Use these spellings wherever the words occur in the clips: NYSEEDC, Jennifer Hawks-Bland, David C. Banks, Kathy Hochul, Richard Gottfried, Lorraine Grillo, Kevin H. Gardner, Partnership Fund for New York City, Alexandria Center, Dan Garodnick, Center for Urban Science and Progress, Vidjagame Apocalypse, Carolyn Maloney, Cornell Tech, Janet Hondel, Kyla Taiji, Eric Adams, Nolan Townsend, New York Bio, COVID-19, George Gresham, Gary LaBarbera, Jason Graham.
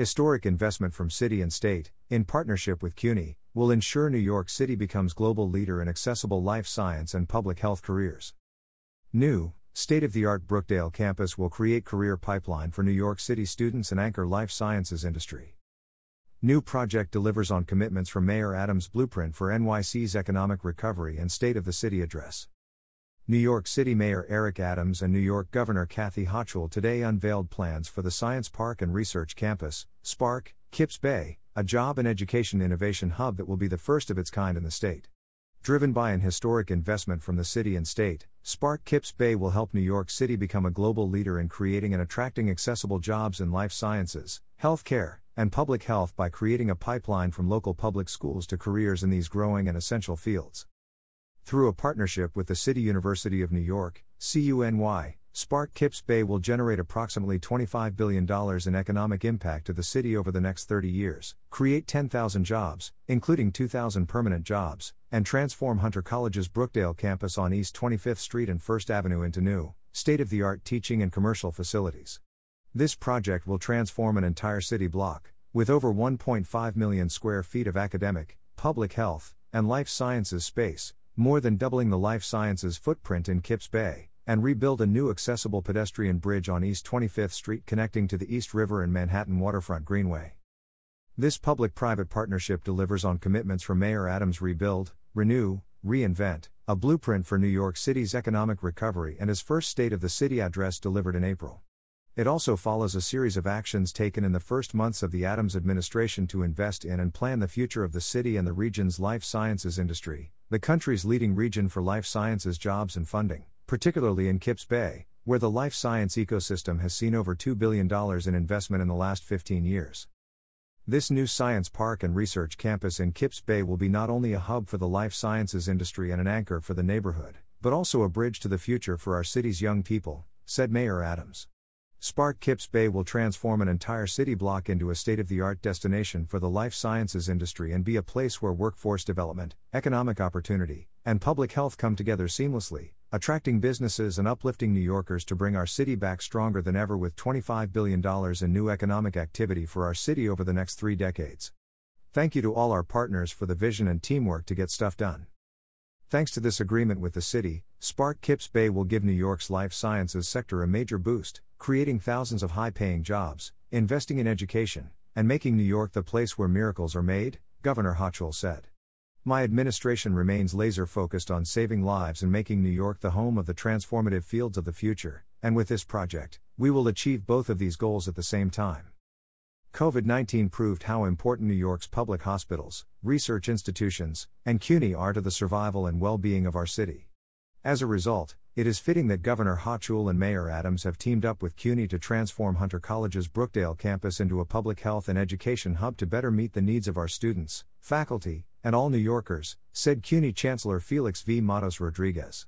Historic investment from city and state, in partnership with CUNY, will ensure New York City becomes global leader in accessible life science and public health careers. New, state-of-the-art Brookdale campus will create career pipeline for New York City students and anchor life sciences industry. New project delivers on commitments from Mayor Adams' blueprint for NYC's economic recovery and State of the City address. New York City Mayor Eric Adams and New York Governor Kathy Hochul today unveiled plans for the Science Park and Research Campus, SPARC, Kips Bay, a job and education innovation hub that will be the first of its kind in the state. Driven by an historic investment from the city and state, SPARC Kips Bay will help New York City become a global leader in creating and attracting accessible jobs in life sciences, healthcare, and public health by creating a pipeline from local public schools to careers in these growing and essential fields. Through a partnership with the City University of New York, CUNY, SPARC Kips Bay will generate approximately $25 billion in economic impact to the city over the next 30 years, create 10,000 jobs, including 2,000 permanent jobs, and transform Hunter College's Brookdale campus on East 25th Street and 1st Avenue into new, state-of-the-art teaching and commercial facilities. This project will transform an entire city block, with over 1.5 million square feet of academic, public health, and life sciences space, more than doubling the life sciences footprint in Kips Bay, and rebuild a new accessible pedestrian bridge on East 25th Street connecting to the East River and Manhattan Waterfront Greenway. This public-private partnership delivers on commitments from Mayor Adams' Rebuild, Renew, Reinvent, a blueprint for New York City's economic recovery, and his first State of the City address delivered in April. It also follows a series of actions taken in the first months of the Adams administration to invest in and plan the future of the city and the region's life sciences industry, the country's leading region for life sciences jobs and funding, particularly in Kips Bay, where the life science ecosystem has seen over $2 billion in investment in the last 15 years. This new science park and research campus in Kips Bay will be not only a hub for the life sciences industry and an anchor for the neighborhood, but also a bridge to the future for our city's young people, said Mayor Adams. SPARC Kips Bay will transform an entire city block into a state-of-the-art destination for the life sciences industry and be a place where workforce development, economic opportunity, and public health come together seamlessly, attracting businesses and uplifting New Yorkers to bring our city back stronger than ever with $25 billion in new economic activity for our city over the next 3 decades. Thank you to all our partners for the vision and teamwork to get stuff done. Thanks to this agreement with the city, SPARC Kips Bay will give New York's life sciences sector a major boost, creating thousands of high-paying jobs, investing in education, and making New York the place where miracles are made, Governor Hochul said. My administration remains laser-focused on saving lives and making New York the home of the transformative fields of the future, and with this project, we will achieve both of these goals at the same time. COVID-19 proved how important New York's public hospitals, research institutions, and CUNY are to the survival and well-being of our city. As a result, it is fitting that Governor Hochul and Mayor Adams have teamed up with CUNY to transform Hunter College's Brookdale campus into a public health and education hub to better meet the needs of our students, faculty, and all New Yorkers, said CUNY Chancellor Félix V. Matos Rodríguez.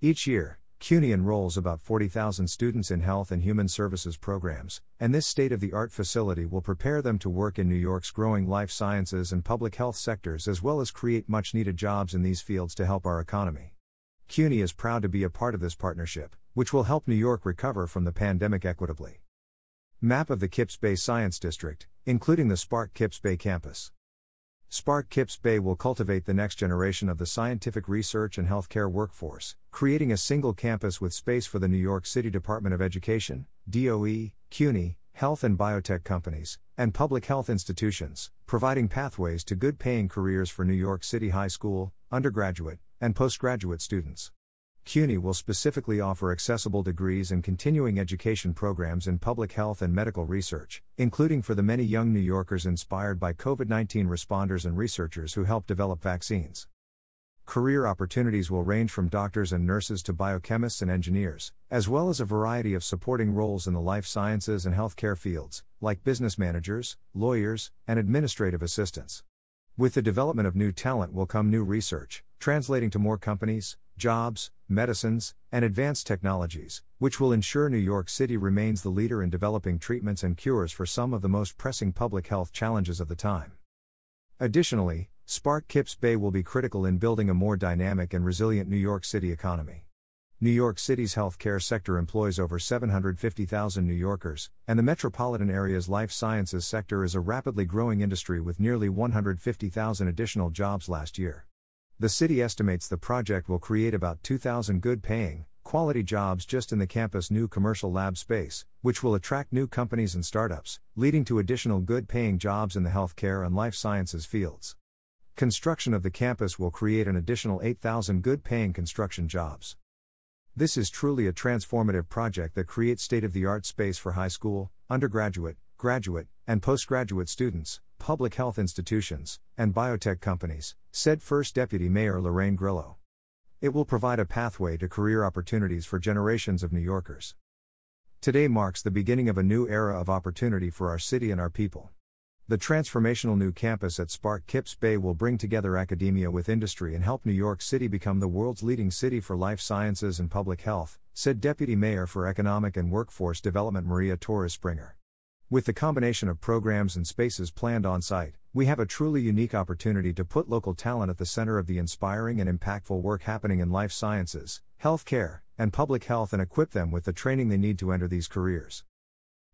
Each year, CUNY enrolls about 40,000 students in health and human services programs, and this state-of-the-art facility will prepare them to work in New York's growing life sciences and public health sectors as well as create much-needed jobs in these fields to help our economy. CUNY is proud to be a part of this partnership, which will help New York recover from the pandemic equitably. Map of the Kips Bay Science District, including the SPARC Kips Bay campus. SPARC Kips Bay will cultivate the next generation of the scientific research and healthcare workforce, creating a single campus with space for the New York City Department of Education, DOE, CUNY, health and biotech companies, and public health institutions, providing pathways to good-paying careers for New York City high school, undergraduate, and postgraduate students. CUNY will specifically offer accessible degrees and continuing education programs in public health and medical research, including for the many young New Yorkers inspired by COVID-19 responders and researchers who helped develop vaccines. Career opportunities will range from doctors and nurses to biochemists and engineers, as well as a variety of supporting roles in the life sciences and healthcare fields, like business managers, lawyers, and administrative assistants. With the development of new talent will come new research, translating to more companies, jobs, medicines, and advanced technologies, which will ensure New York City remains the leader in developing treatments and cures for some of the most pressing public health challenges of the time. Additionally, SPARC Kips Bay will be critical in building a more dynamic and resilient New York City economy. New York City's healthcare sector employs over 750,000 New Yorkers, and the metropolitan area's life sciences sector is a rapidly growing industry with nearly 150,000 additional jobs last year. The city estimates the project will create about 2,000 good-paying, quality jobs just in the campus' new commercial lab space, which will attract new companies and startups, leading to additional good-paying jobs in the healthcare and life sciences fields. Construction of the campus will create an additional 8,000 good-paying construction jobs. This is truly a transformative project that creates state-of-the-art space for high school, undergraduate, graduate, and postgraduate students, public health institutions, and biotech companies, said First Deputy Mayor Lorraine Grillo. It will provide a pathway to career opportunities for generations of New Yorkers. Today marks the beginning of a new era of opportunity for our city and our people. The transformational new campus at SPARC Kips Bay will bring together academia with industry and help New York City become the world's leading city for life sciences and public health, said Deputy Mayor for Economic and Workforce Development Maria Torres-Springer. With the combination of programs and spaces planned on-site, we have a truly unique opportunity to put local talent at the center of the inspiring and impactful work happening in life sciences, healthcare, and public health and equip them with the training they need to enter these careers.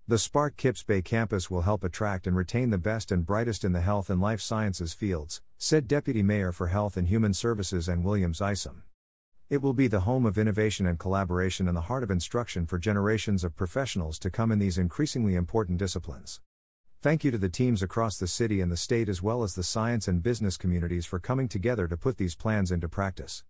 The SPARC Kips Bay campus will help attract and retain the best and brightest in the health and life sciences fields, said Deputy Mayor for Health and Human Services Ann Williams-Isom. It will be the home of innovation and collaboration and the heart of instruction for generations of professionals to come in these increasingly important disciplines. Thank you to the teams across the city and the state as well as the science and business communities for coming together to put these plans into practice.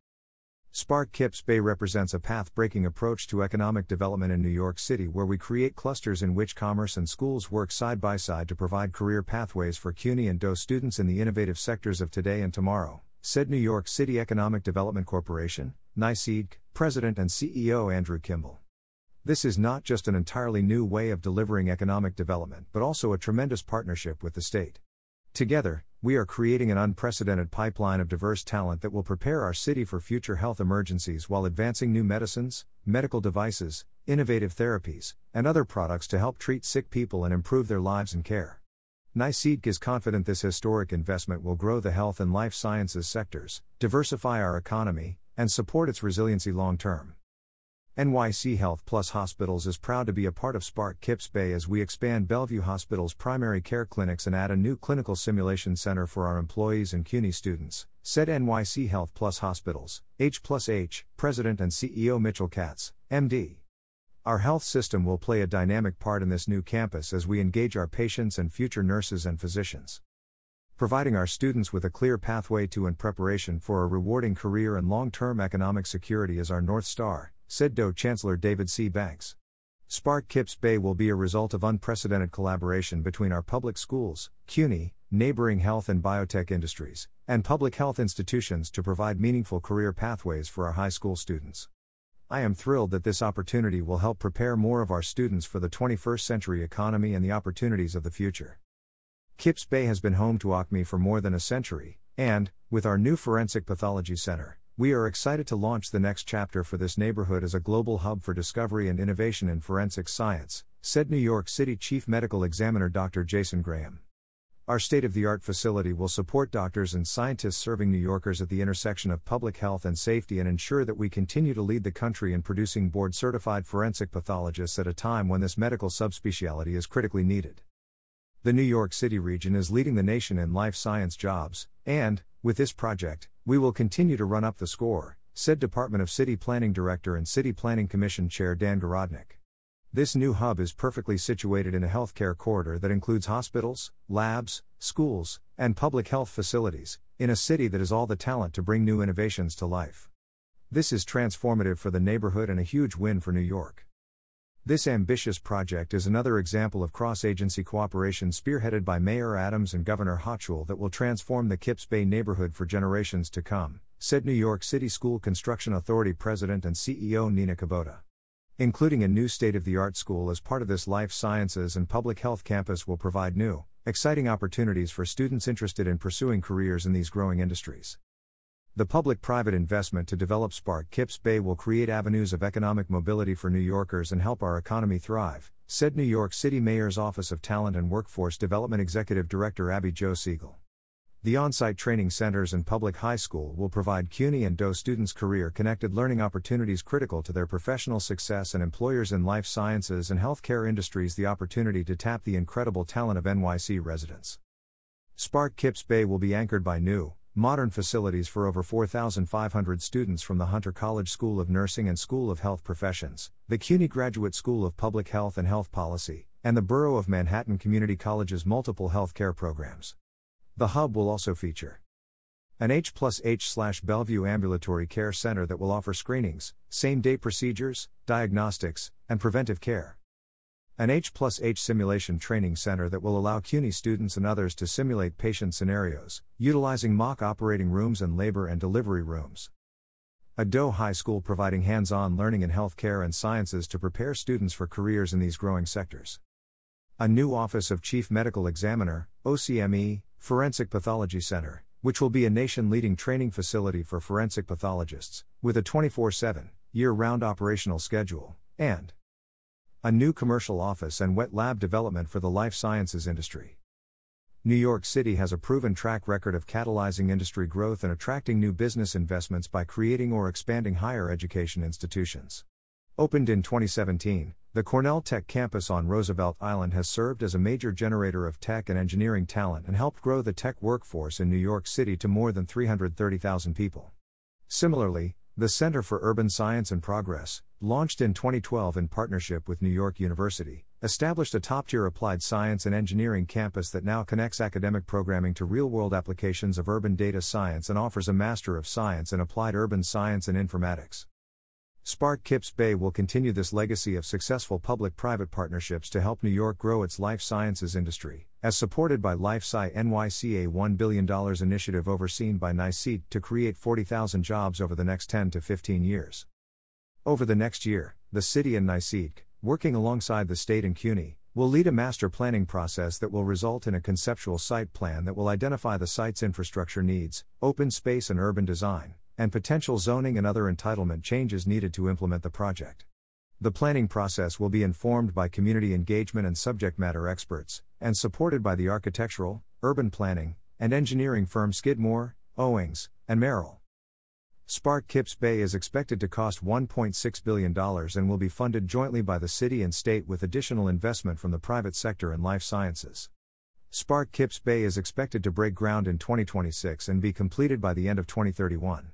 SPARC Kips Bay represents a path-breaking approach to economic development in New York City where we create clusters in which commerce and schools work side by side to provide career pathways for CUNY and DOE students in the innovative sectors of today and tomorrow, said New York City Economic Development Corporation, NYSEEDC, President and CEO Andrew Kimball. This is not just an entirely new way of delivering economic development but also a tremendous partnership with the state. Together, we are creating an unprecedented pipeline of diverse talent that will prepare our city for future health emergencies while advancing new medicines, medical devices, innovative therapies, and other products to help treat sick people and improve their lives and care. NYCEDC is confident this historic investment will grow the health and life sciences sectors, diversify our economy, and support its resiliency long-term. NYC Health Plus Hospitals is proud to be a part of SPARC Kips Bay as we expand Bellevue Hospital's primary care clinics and add a new clinical simulation center for our employees and CUNY students, said NYC Health Plus Hospitals, H+H, President and CEO Mitchell Katz, MD. Our health system will play a dynamic part in this new campus as we engage our patients and future nurses and physicians. Providing our students with a clear pathway to and preparation for a rewarding career and long-term economic security is our North Star, said DOE Chancellor David C. Banks. SPARC Kips Bay will be a result of unprecedented collaboration between our public schools, CUNY, neighboring health and biotech industries, and public health institutions to provide meaningful career pathways for our high school students. I am thrilled that this opportunity will help prepare more of our students for the 21st century economy and the opportunities of the future. Kips Bay has been home to OCME for more than a century, and, with our new Forensic Pathology Center, we are excited to launch the next chapter for this neighborhood as a global hub for discovery and innovation in forensic science, said New York City Chief Medical Examiner Dr. Jason Graham. Our state-of-the-art facility will support doctors and scientists serving New Yorkers at the intersection of public health and safety and ensure that we continue to lead the country in producing board-certified forensic pathologists at a time when this medical subspecialty is critically needed. The New York City region is leading the nation in life science jobs, and, with this project, we will continue to run up the score, said Department of City Planning Director and City Planning Commission Chair Dan Garodnick. This new hub is perfectly situated in a healthcare corridor that includes hospitals, labs, schools, and public health facilities, in a city that has all the talent to bring new innovations to life. This is transformative for the neighborhood and a huge win for New York. This ambitious project is another example of cross-agency cooperation spearheaded by Mayor Adams and Governor Hochul that will transform the Kips Bay neighborhood for generations to come, said New York City School Construction Authority President and CEO Nina Kubota. Including a new state-of-the-art school as part of this life sciences and public health campus will provide new, exciting opportunities for students interested in pursuing careers in these growing industries. The public-private investment to develop SPARC Kips Bay will create avenues of economic mobility for New Yorkers and help our economy thrive, said New York City Mayor's Office of Talent and Workforce Development Executive Director Abby Jo Siegel. the on-site training centers and public high school will provide CUNY and DOE students career-connected learning opportunities critical to their professional success, and employers in life sciences and healthcare industries the opportunity to tap the incredible talent of NYC residents. SPARC Kips Bay will be anchored by new, modern facilities for over 4,500 students from the Hunter College School of Nursing and School of Health Professions, the CUNY Graduate School of Public Health and Health Policy, and the Borough of Manhattan Community College's multiple healthcare programs. The hub will also feature an H+H/Bellevue ambulatory care center that will offer screenings, same-day procedures, diagnostics, and preventive care. An H+H simulation training center that will allow CUNY students and others to simulate patient scenarios, utilizing mock operating rooms and labor and delivery rooms. A DOE high school providing hands-on learning in healthcare and sciences to prepare students for careers in these growing sectors. A new Office of Chief Medical Examiner, OCME, Forensic Pathology Center, which will be a nation-leading training facility for forensic pathologists, with a 24/7, year-round operational schedule, and a new commercial office and wet lab development for the life sciences industry. New York City has a proven track record of catalyzing industry growth and attracting new business investments by creating or expanding higher education institutions. Opened in 2017, the Cornell Tech campus on Roosevelt Island has served as a major generator of tech and engineering talent and helped grow the tech workforce in New York City to more than 330,000 people. Similarly, the Center for Urban Science and Progress, launched in 2012 in partnership with New York University, established a top-tier applied science and engineering campus that now connects academic programming to real-world applications of urban data science and offers a Master of Science in Applied Urban Science and Informatics. SPARC Kips Bay will continue this legacy of successful public-private partnerships to help New York grow its life sciences industry, as supported by LifeSci NYC, a $1 billion initiative overseen by NYSEEDC to create 40,000 jobs over the next 10 to 15 years. Over the next year, the city and NYSEEDC, working alongside the state and CUNY, will lead a master planning process that will result in a conceptual site plan that will identify the site's infrastructure needs, open space and urban design, and potential zoning and other entitlement changes needed to implement the project. The planning process will be informed by community engagement and subject matter experts, and supported by the architectural, urban planning, and engineering firm Skidmore, Owings, and Merrill. SPARC Kips Bay is expected to cost $1.6 billion and will be funded jointly by the city and state with additional investment from the private sector and life sciences. SPARC Kips Bay is expected to break ground in 2026 and be completed by the end of 2031.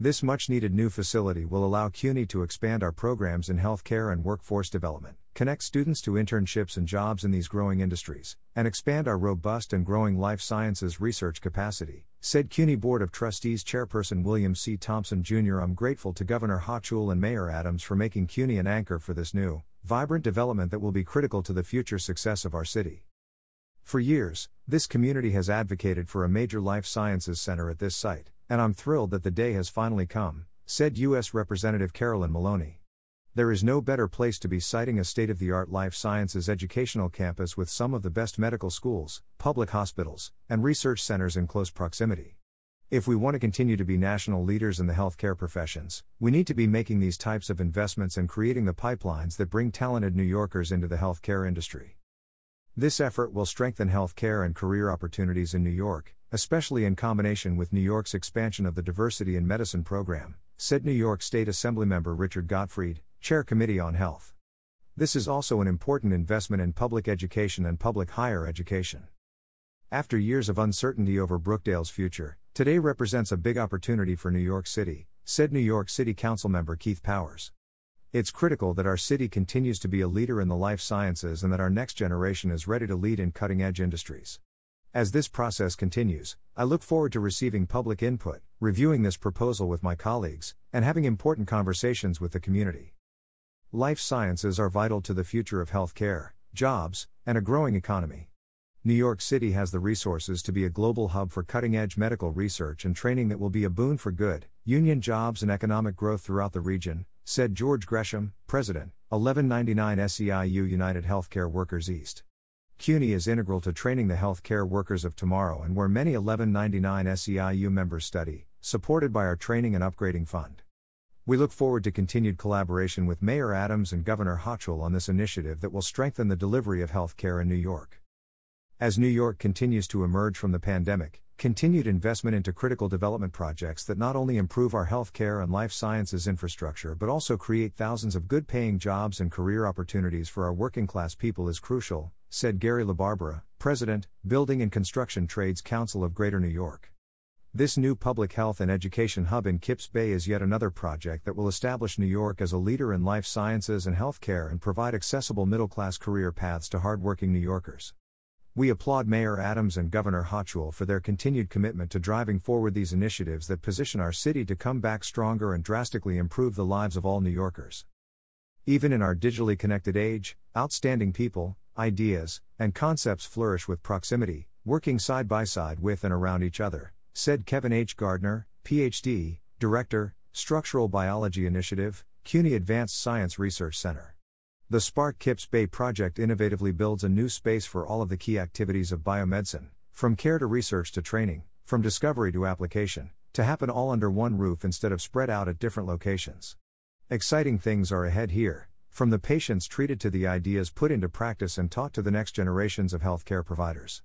This much-needed new facility will allow CUNY to expand our programs in healthcare and workforce development, connect students to internships and jobs in these growing industries, and expand our robust and growing life sciences research capacity, said CUNY Board of Trustees Chairperson William C. Thompson Jr. I'm grateful to Governor Hochul and Mayor Adams for making CUNY an anchor for this new, vibrant development that will be critical to the future success of our city. For years, this community has advocated for a major life sciences center at this site, and I'm thrilled that the day has finally come, said U.S. Representative Carolyn Maloney. There is no better place to be citing a state-of-the-art life sciences educational campus with some of the best medical schools, public hospitals, and research centers in close proximity. If we want to continue to be national leaders in the healthcare professions, we need to be making these types of investments and creating the pipelines that bring talented New Yorkers into the healthcare industry. This effort will strengthen healthcare and career opportunities in New York, especially in combination with New York's expansion of the Diversity in Medicine program, said New York State Assemblymember Richard Gottfried, Chair Committee on Health. This is also an important investment in public education and public higher education. After years of uncertainty over Brookdale's future, today represents a big opportunity for New York City, said New York City Councilmember Keith Powers. It's critical that our city continues to be a leader in the life sciences and that our next generation is ready to lead in cutting-edge industries. As this process continues, I look forward to receiving public input, reviewing this proposal with my colleagues, and having important conversations with the community. Life sciences are vital to the future of healthcare, jobs, and a growing economy. New York City has the resources to be a global hub for cutting-edge medical research and training that will be a boon for good, union jobs and economic growth throughout the region, said George Gresham, President, 1199 SEIU United Healthcare Workers East. CUNY is integral to training the healthcare workers of tomorrow and where many 1199 SEIU members study, supported by our Training and Upgrading Fund. We look forward to continued collaboration with Mayor Adams and Governor Hochul on this initiative that will strengthen the delivery of healthcare in New York. As New York continues to emerge from the pandemic, Continued investment into critical development projects that not only improve our healthcare and life sciences infrastructure but also create thousands of good-paying jobs and career opportunities for our working-class people is crucial, said Gary LaBarbera, President, Building and Construction Trades Council of Greater New York. This new public health and education hub in Kips Bay is yet another project that will establish New York as a leader in life sciences and healthcare and provide accessible middle-class career paths to hard-working New Yorkers. We applaud Mayor Adams and Governor Hochul for their continued commitment to driving forward these initiatives that position our city to come back stronger and drastically improve the lives of all New Yorkers. Even in our digitally connected age, outstanding people, ideas, and concepts flourish with proximity, working side by side with and around each other, said Kevin H. Gardner, Ph.D., Director, Structural Biology Initiative, CUNY Advanced Science Research Center. The SPARC Kips Bay project innovatively builds a new space for all of the key activities of biomedicine, from care to research to training, from discovery to application, to happen all under one roof instead of spread out at different locations. Exciting things are ahead here, from the patients treated to the ideas put into practice and taught to the next generations of healthcare providers.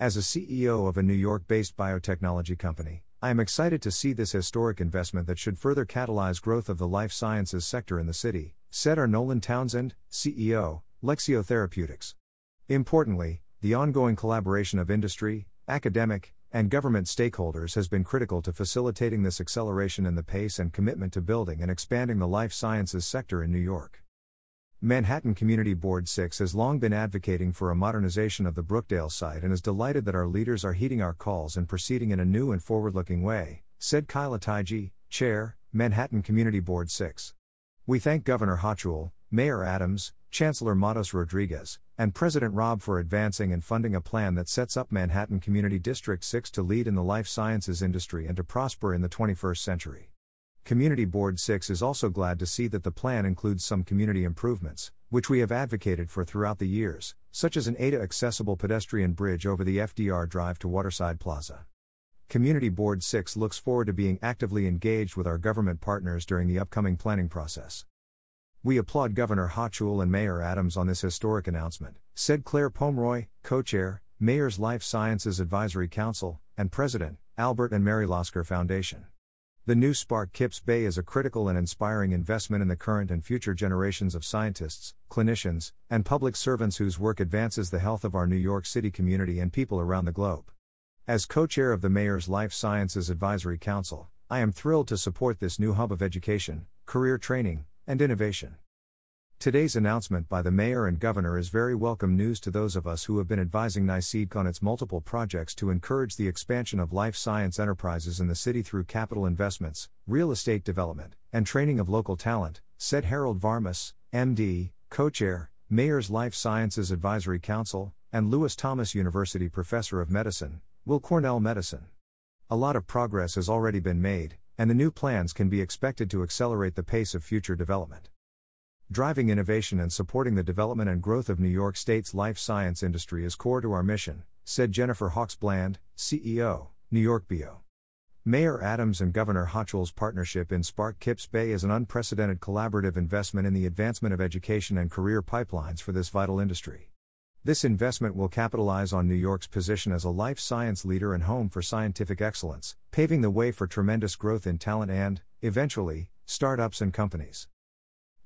As a CEO of a New York-based biotechnology company, I am excited to see this historic investment that should further catalyze growth of the life sciences sector in the city, said Nolan Townsend, CEO, Lexeo Therapeutics. Importantly, the ongoing collaboration of industry, academic, and government stakeholders has been critical to facilitating this acceleration in the pace and commitment to building and expanding the life sciences sector in New York. Manhattan Community Board 6 has long been advocating for a modernization of the Brookdale site and is delighted that our leaders are heeding our calls and proceeding in a new and forward-looking way, said Kyla Taiji, Chair, Manhattan Community Board 6. We thank Governor Hochul, Mayor Adams, Chancellor Matos Rodríguez, and President Rob for advancing and funding a plan that sets up Manhattan Community District 6 to lead in the life sciences industry and to prosper in the 21st century. Community Board 6 is also glad to see that the plan includes some community improvements, which we have advocated for throughout the years, such as an ADA-accessible pedestrian bridge over the FDR Drive to Waterside Plaza. Community Board 6 looks forward to being actively engaged with our government partners during the upcoming planning process. We applaud Governor Hochul and Mayor Adams on this historic announcement, said Claire Pomeroy, Co-Chair, Mayor's Life Sciences Advisory Council, and President, Albert and Mary Losker Foundation. The new SPARC Kips Bay is a critical and inspiring investment in the current and future generations of scientists, clinicians, and public servants whose work advances the health of our New York City community and people around the globe. As co-chair of the Mayor's Life Sciences Advisory Council, I am thrilled to support this new hub of education, career training, and innovation. Today's announcement by the Mayor and Governor is very welcome news to those of us who have been advising NYSEEDC on its multiple projects to encourage the expansion of life science enterprises in the city through capital investments, real estate development, and training of local talent, said Harold Varmus, MD, co-chair, Mayor's Life Sciences Advisory Council, and Lewis Thomas University Professor of Medicine, Will Cornell Medicine. A lot of progress has already been made, and the new plans can be expected to accelerate the pace of future development. Driving innovation and supporting the development and growth of New York State's life science industry is core to our mission, said Jennifer Hawks-Bland, CEO, New York Bio. Mayor Adams and Governor Hochul's partnership in SPARC Kips Bay is an unprecedented collaborative investment in the advancement of education and career pipelines for this vital industry. This investment will capitalize on New York's position as a life science leader and home for scientific excellence, paving the way for tremendous growth in talent and, eventually, startups and companies.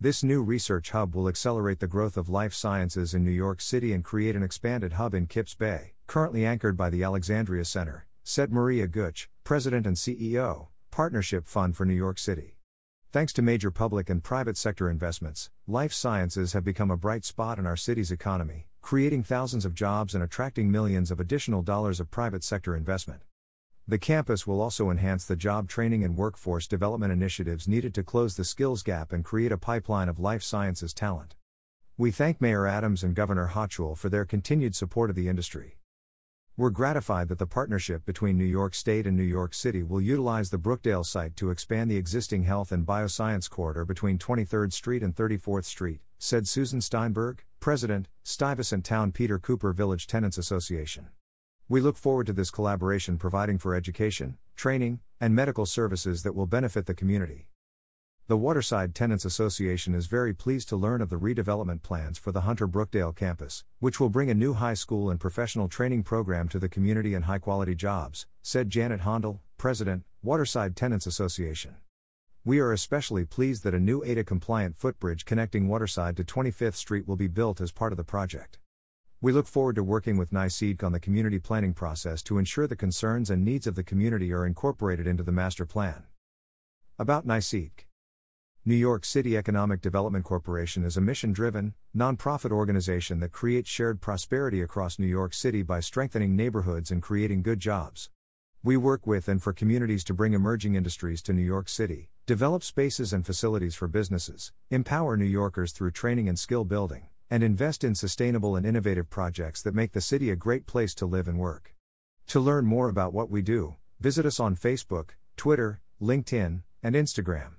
This new research hub will accelerate the growth of life sciences in New York City and create an expanded hub in Kips Bay, currently anchored by the Alexandria Center, said Maria Gooch, President and CEO, Partnership Fund for New York City. Thanks to major public and private sector investments, life sciences have become a bright spot in our city's economy, creating thousands of jobs and attracting millions of additional dollars of private sector investment. The campus will also enhance the job training and workforce development initiatives needed to close the skills gap and create a pipeline of life sciences talent. We thank Mayor Adams and Governor Hochul for their continued support of the industry. We're gratified that the partnership between New York State and New York City will utilize the Brookdale site to expand the existing health and bioscience corridor between 23rd Street and 34th Street, said Susan Steinberg, President, Stuyvesant Town Peter Cooper Village Tenants Association. We look forward to this collaboration providing for education, training, and medical services that will benefit the community. The Waterside Tenants Association is very pleased to learn of the redevelopment plans for the Hunter-Brookdale campus, which will bring a new high school and professional training program to the community and high-quality jobs, said Janet Hondel, President, Waterside Tenants Association. We are especially pleased that a new ADA-compliant footbridge connecting Waterside to 25th Street will be built as part of the project. We look forward to working with NYSEEDC on the community planning process to ensure the concerns and needs of the community are incorporated into the master plan. About NYSEEDC. New York City Economic Development Corporation is a mission-driven, nonprofit organization that creates shared prosperity across New York City by strengthening neighborhoods and creating good jobs. We work with and for communities to bring emerging industries to New York City, develop spaces and facilities for businesses, empower New Yorkers through training and skill building, and invest in sustainable and innovative projects that make the city a great place to live and work. To learn more about what we do, visit us on Facebook, Twitter, LinkedIn, and Instagram.